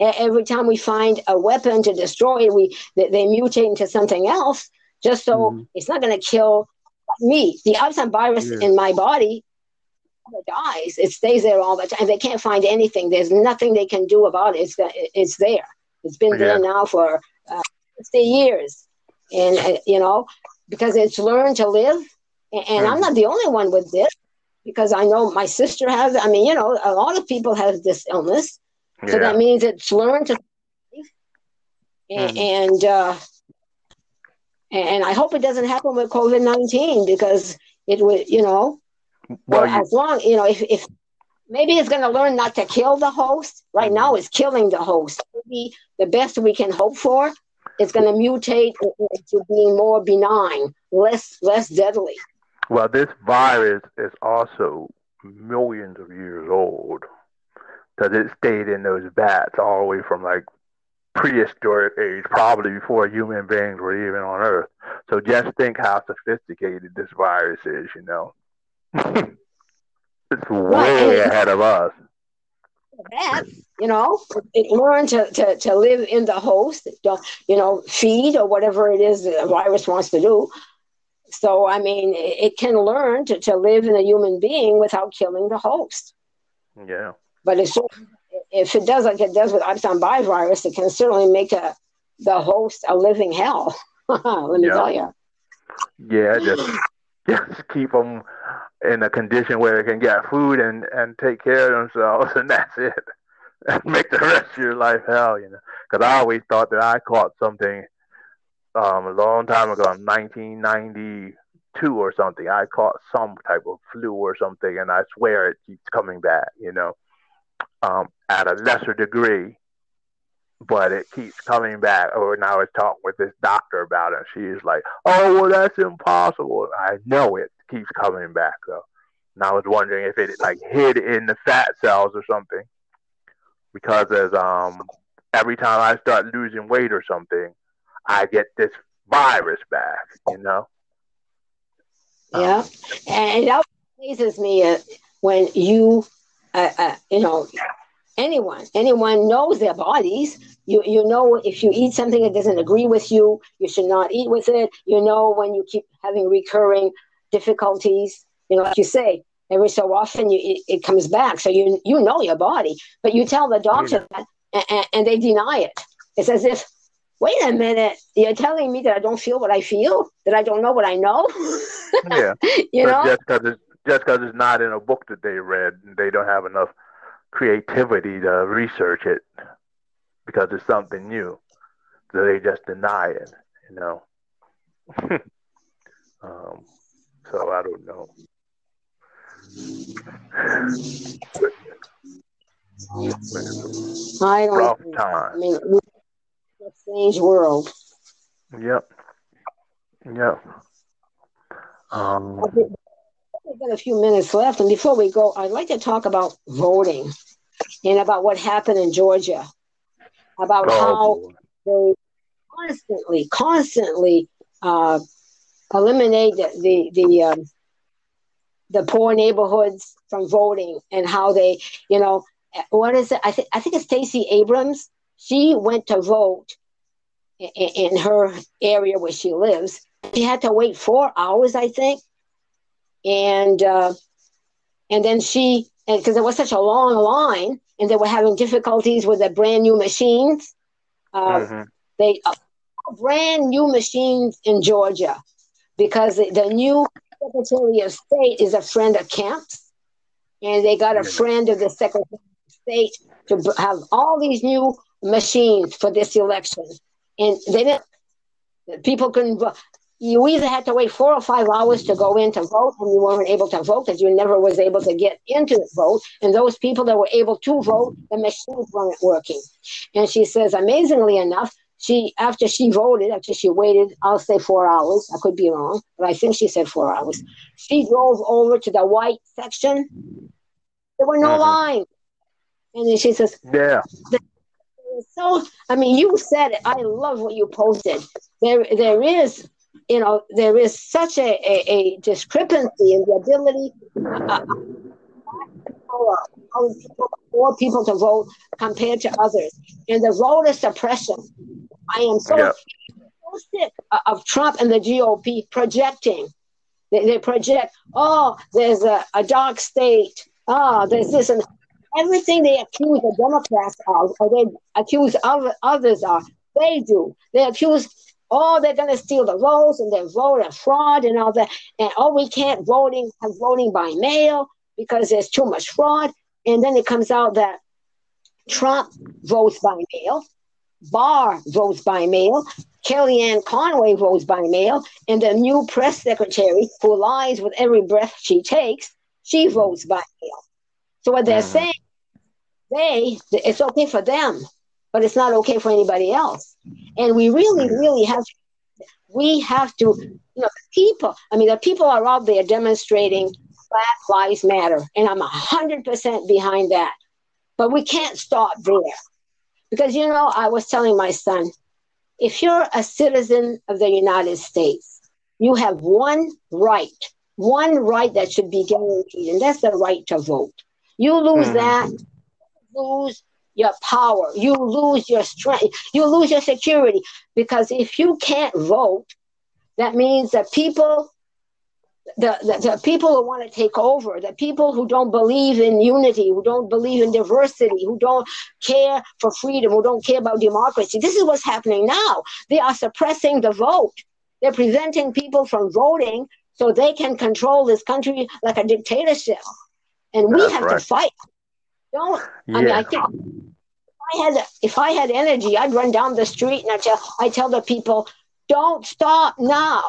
every time we find a weapon to destroy, they mutate into something else, just so it's not going to kill me. The Epstein virus in my body dies. It stays there all the time. They can't find anything. There's nothing they can do about it. It's there. It's been there now for 50 years. And, you know, because it's learned to live. And I'm not the only one with this, because I know my sister has, I mean, you know, a lot of people have this illness. So that means it's learned to live. And I hope it doesn't happen with COVID-19, because it would, you know, well, as long, you know, if maybe it's going to learn not to kill the host. Right now it's killing the host. Maybe the best we can hope for, it's going to mutate to being more benign, less deadly. Well, this virus is also millions of years old, because it stayed in those bats all the way from like prehistoric age, probably before human beings were even on Earth. So just think how sophisticated this virus is, you know. It's way ahead of us. That, you know, it learned to live in the host, you know, feed or whatever it is the virus wants to do. So, I mean, it can learn to live in a human being without killing the host. Yeah. But if it does like it does with Epstein Barr virus, it can certainly make the host a living hell. Let me tell you. Yeah, just keep them in a condition where they can get food and take care of themselves, and that's it. make the rest of your life hell, you know. Because I always thought that I caught something a long time ago, 1992 or something. I caught some type of flu or something, and I swear it keeps coming back, you know, at a lesser degree, but it keeps coming back. Or now I was talking with this doctor about it. She's like, oh, well, that's impossible. I know it keeps coming back, though. And I was wondering if it like hid in the fat cells or something, because as every time I start losing weight or something, I get this virus back, you know? Yeah. And it always amazes me when you, you know, anyone knows their bodies. You know, if you eat something that doesn't agree with you, you should not eat with it. You know, when you keep having recurring difficulties, you know, like you say, every so often it comes back. So you know your body, but you tell the doctor that and they deny it. It's as if, wait a minute, you're telling me that I don't feel what I feel? That I don't know what I know? Yeah. You know? Just because it's not in a book that they read, they don't have enough creativity to research it because it's something new. So they just deny it, you know? So I don't know. I don't rough know. Time. I mean, a strange world. Yep. We've got a few minutes left, and before we go, I'd like to talk about voting and about what happened in Georgia, about how they constantly eliminate the poor neighborhoods from voting, and how they, you know, what is it? I think it's Stacey Abrams. She went to vote in her area where she lives. She had to wait 4 hours, I think, and then she, because there was such a long line, and they were having difficulties with the brand new machines. They brand new machines in Georgia, because the new Secretary of State is a friend of Kemp's, and they got a friend of the Secretary of State to have all these new machines for this election. And they didn't, people couldn't vote. You either had to wait 4 or 5 hours to go in to vote, and you weren't able to vote because you never was able to get into the vote. And those people that were able to vote, the machines weren't working. And she says, amazingly enough, after she waited, I'll say 4 hours. I could be wrong, but I think she said 4 hours. She drove over to the white section. There were no lines. And then she says, yeah. So, I mean, you said it. I love what you posted. There is, you know, there is such a discrepancy in the ability for people to vote compared to others, and the voter suppression. I am so sick of Trump and the GOP projecting. They project, oh, there's a dark state. Oh, there's this and everything they accuse the Democrats of, or they accuse others of, they do. They accuse, oh, they're going to steal the votes, and they vote and fraud and all that. And, oh, we can't have voting by mail because there's too much fraud. And then it comes out that Trump votes by mail, Barr votes by mail, Kellyanne Conway votes by mail, and the new press secretary, who lies with every breath she takes, she votes by mail. So what they're saying, it's okay for them, but it's not okay for anybody else. And we really have to, you know, the people are out there demonstrating Black Lives Matter, and I'm 100% behind that. But we can't stop there. Because, you know, I was telling my son, if you're a citizen of the United States, you have one right that should be guaranteed, and that's the right to vote. You lose that, you lose your power, you lose your strength, you lose your security. Because if you can't vote, that means that people, the people who want to take over, the people who don't believe in unity, who don't believe in diversity, who don't care for freedom, who don't care about democracy. This is what's happening now. They are suppressing the vote. They're preventing people from voting so they can control this country like a dictatorship. And we have to fight. Don't I mean, I can't If I had energy, I'd run down the street and I tell the people, don't stop now.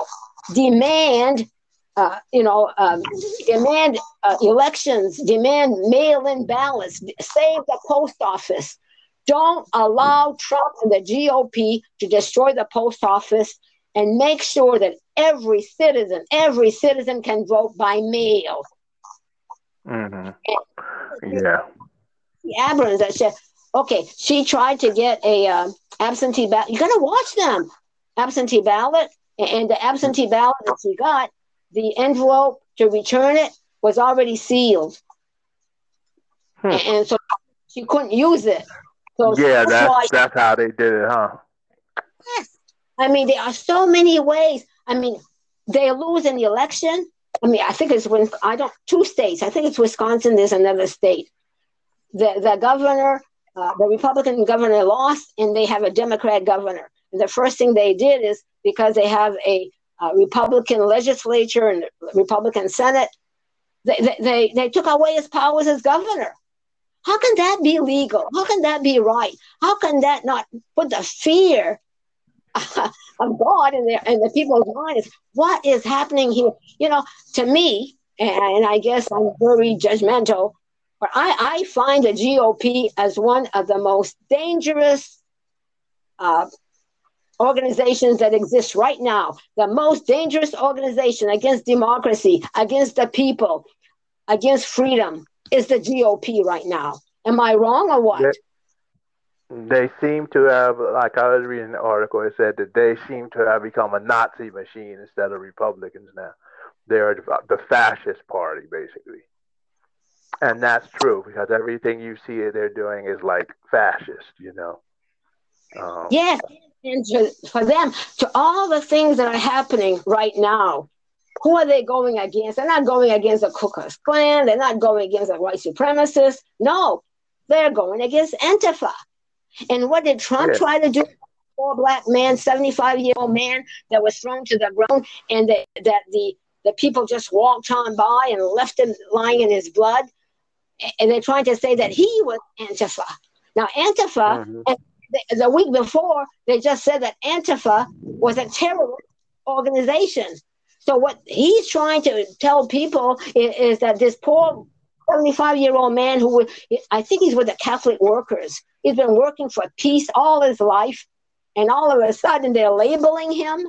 Demand elections. Demand mail-in ballots. Save the post office. Don't allow Trump and the GOP to destroy the post office, and make sure that every citizen can vote by mail. Mm-hmm. Yeah. The Abrams that said, okay, she tried to get a absentee ballot. You got to watch them. Absentee ballot, and the absentee ballot that she got, the envelope to return it was already sealed. And so she couldn't use it. So yeah, that's how they did it, huh? Yes. I mean, there are so many ways. I mean, they lose in the election. I mean, I think it's two states. I think it's Wisconsin. There's another state. The governor, the Republican governor lost, and they have a Democrat governor. And the first thing they did is, because they have a Republican legislature and Republican Senate, they took away his powers as governor. How can that be legal? How can that be right? How can that not put the fear of God in the people's minds? What is happening here? You know, to me, and I guess I'm very judgmental, but I find the GOP as one of the most dangerous organizations that exist right now. The most dangerous organization against democracy, against the people, against freedom is the GOP right now. Am I wrong or what? They seem to have, like I was reading an article, it said that they seem to have become a Nazi machine instead of Republicans now. They're the fascist party, basically. And that's true, because everything you see they're doing is like fascist, you know. Yes, and for them, to all the things that are happening right now, who are they going against? They're not going against the Ku Klux Klan. They're not going against the white supremacists. No, they're going against Antifa. And what did Trump try to do? Poor black man, 75-year-old man that was thrown to the ground, and the people just walked on by and left him lying in his blood. And they're trying to say that he was Antifa. Now, Antifa, the week before, they just said that Antifa was a terrorist organization. So what he's trying to tell people is that this poor 75-year-old man who, I think he's with the Catholic workers, he's been working for peace all his life, and all of a sudden they're labeling him.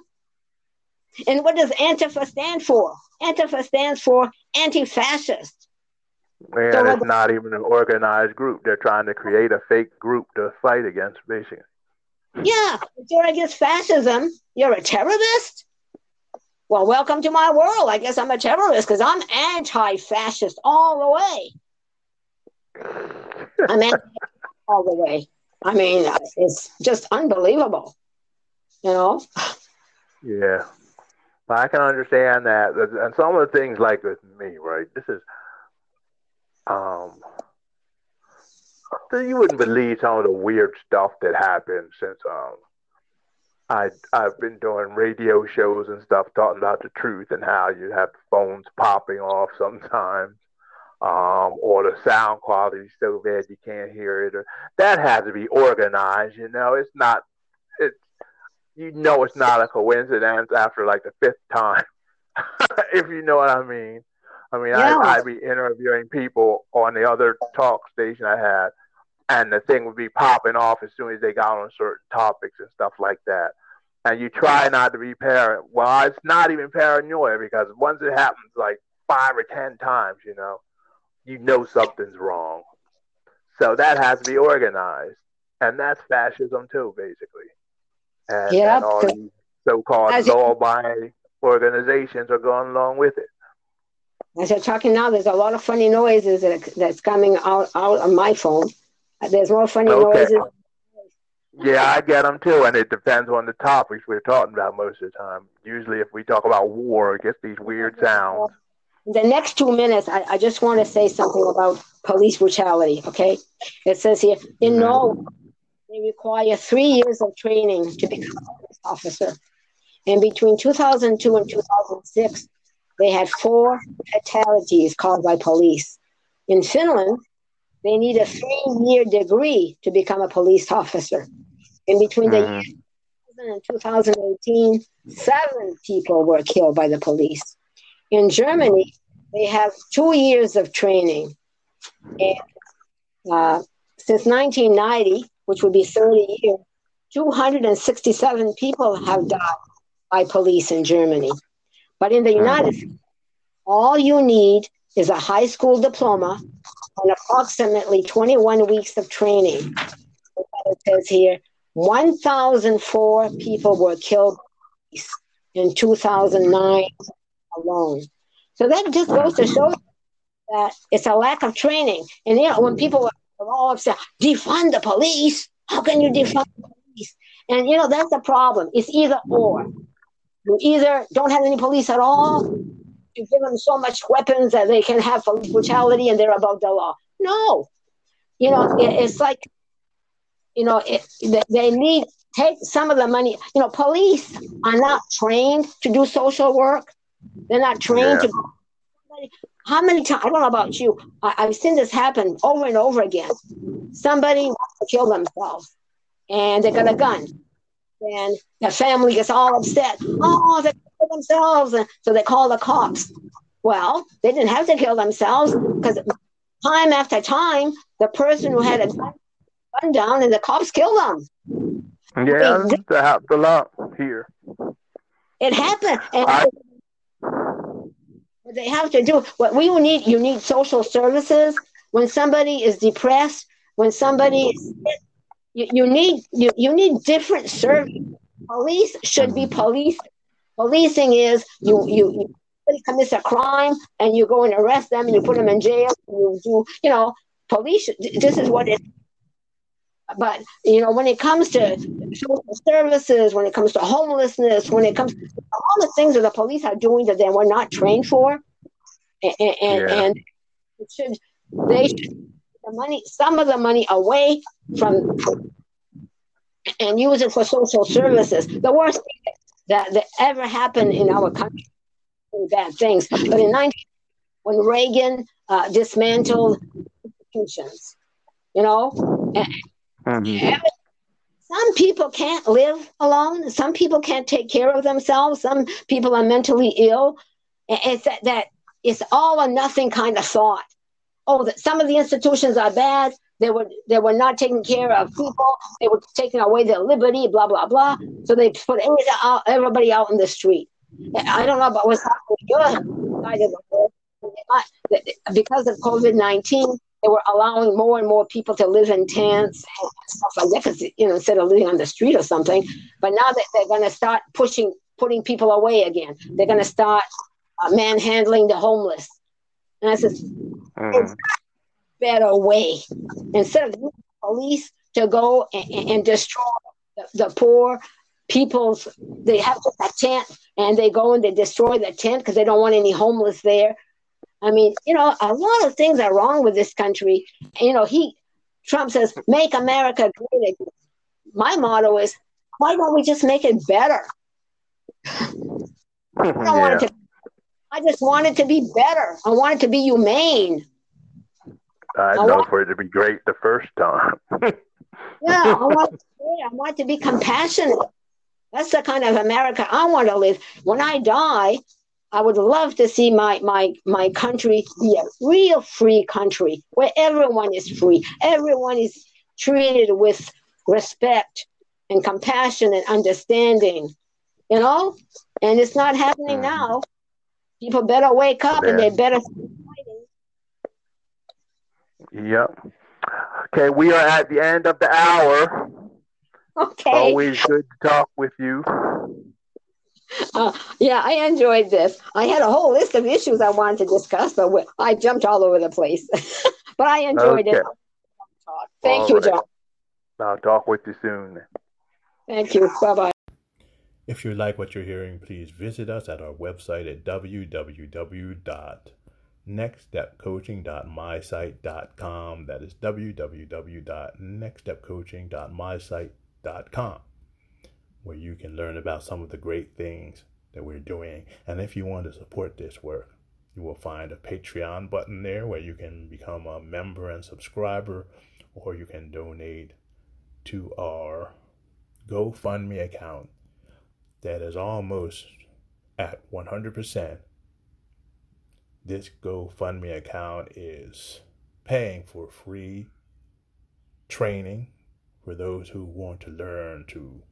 And what does Antifa stand for? Antifa stands for anti-fascist. Man, so it's not even an organized group. They're trying to create a fake group to fight against, basically. Yeah, if you're against fascism, you're a terrorist? Well, welcome to my world. I guess I'm a terrorist because I'm anti-fascist all the way. I'm anti-fascist all the way. I mean, it's just unbelievable, you know? Yeah. But I can understand that. And some of the things like with me, right? This is... you wouldn't believe some of the weird stuff that happened since I've been doing radio shows and stuff talking about the truth and how you have phones popping off sometimes, or the sound quality is so bad you can't hear it. Or that has to be organized, you know. It's not. It's not a coincidence after like the fifth time, if you know what I mean. I mean, yeah. I'd be interviewing people on the other talk station I had, and the thing would be popping off as soon as they got on certain topics and stuff like that. And you try not to be paranoid. Well, it's not even paranoia, because once it happens like 5 or 10 times, you know something's wrong. So that has to be organized. And that's fascism too, basically. And all these so-called law-abiding organizations are going along with it. As you're talking now, there's a lot of funny noises that's coming out on my phone. There's more funny noises. Yeah, I get them too, and it depends on the topics we're talking about most of the time. Usually if we talk about war, it gets these weird sounds. The next 2 minutes, I just want to say something about police brutality, okay? It says here, in Norway, they require 3 years of training to become a police officer. And between 2002 and 2006, they had 4 fatalities caused by police. In Finland, They need a 3-year degree to become a police officer. In between the years 2000 and 2018, 7 people were killed by the police. In Germany, they have 2 years of training. And since 1990, which would be 30 years, 267 people have died by police in Germany. But in the United States, all you need is a high school diploma and approximately 21 weeks of training. It says here, 1,004 people were killed in 2009 alone. So that just goes to show that it's a lack of training. And you know, when people are all upset, defund the police. How can you defund the police? And you know, that's the problem. It's either or. You either don't have any police at all, you give them so much weapons that they can have police brutality and they're above the law. No. You know, it's like, you know, they need take some of the money. You know, police are not trained to do social work. They're not trained to. How many times? I don't know about you. I've seen this happen over and over again. Somebody wants to kill themselves, and they got a gun, and the family gets all upset. Oh, they killed themselves, and so they call the cops. Well, they didn't have to kill themselves because time after time, the person who had a gun down and the cops kill them. Yeah, that happens a lot here. It happened. What they have to do, what we will need, you need social services. When somebody is depressed, when somebody is sick, you need different services. Police should be police. Policing is you commits a crime and you go and arrest them and you put them in jail. And you do, you know, police. This is what it. But you know, when it comes to social services, when it comes to homelessness, when it comes to all the things that the police are doing that they were not trained for, and it should, they should take the money, some of the money away from and use it for social services. The worst thing that ever happened in our country, bad things. But in 19, when Reagan dismantled institutions, you know. Some people can't live alone. Some people can't take care of themselves. Some people are mentally ill. It's that it's all or nothing kind of thought. Oh, that some of the institutions are bad. They were not taking care of people. They were taking away their liberty. Blah blah blah. So they put everybody out in the street. I don't know about what's happening on your side of the world. Because of COVID-19. They were allowing more and more people to live in tents and stuff like that, because, you know, instead of living on the street or something. But now that they're going to start putting people away again, they're going to start manhandling the homeless. And I said, it's a better way instead of using the police to go and destroy the poor people's. They have just a tent and they go and they destroy the tent because they don't want any homeless there. I mean, you know, a lot of things are wrong with this country. You know, Trump says, make America great again. My motto is, why don't we just make it better? I just want it to be better. I want it to be humane. I know for it to be great the first time. I want it to be compassionate. That's the kind of America I want to live. When I die, I would love to see my country be a real free country where everyone is free. Everyone is treated with respect and compassion and understanding, you know? And it's not happening now. People better wake up and they better start fighting. Yep. Okay, we are at the end of the hour. Okay. Always good to talk with you. Yeah, I enjoyed this. I had a whole list of issues I wanted to discuss, but I jumped all over the place. But I enjoyed it. Thank you, John. I'll talk with you soon. Thank you. Bye-bye. If you like what you're hearing, please visit us at our website at www.nextstepcoaching.mysite.com. That is www.nextstepcoaching.mysite.com. where you can learn about some of the great things that we're doing. And if you want to support this work, You will find a Patreon button there where you can become a member and subscriber, or you can donate to our GoFundMe account that is almost at 100%. This GoFundMe account is paying for free training for those who want to learn to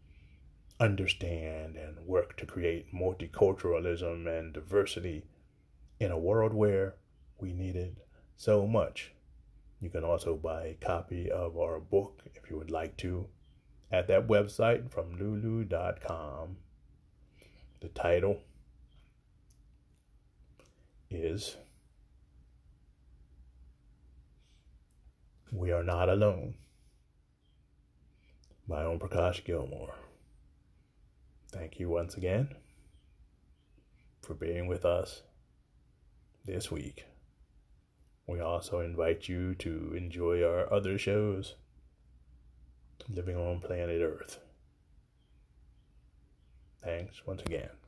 understand and work to create multiculturalism and diversity in a world where we need it so much. You can also buy a copy of our book if you would like to at that website from lulu.com. The title is We Are Not Alone by Om Prakash Gilmore. Thank you once again for being with us this week. We also invite you to enjoy our other shows, Living on Planet Earth. Thanks once again.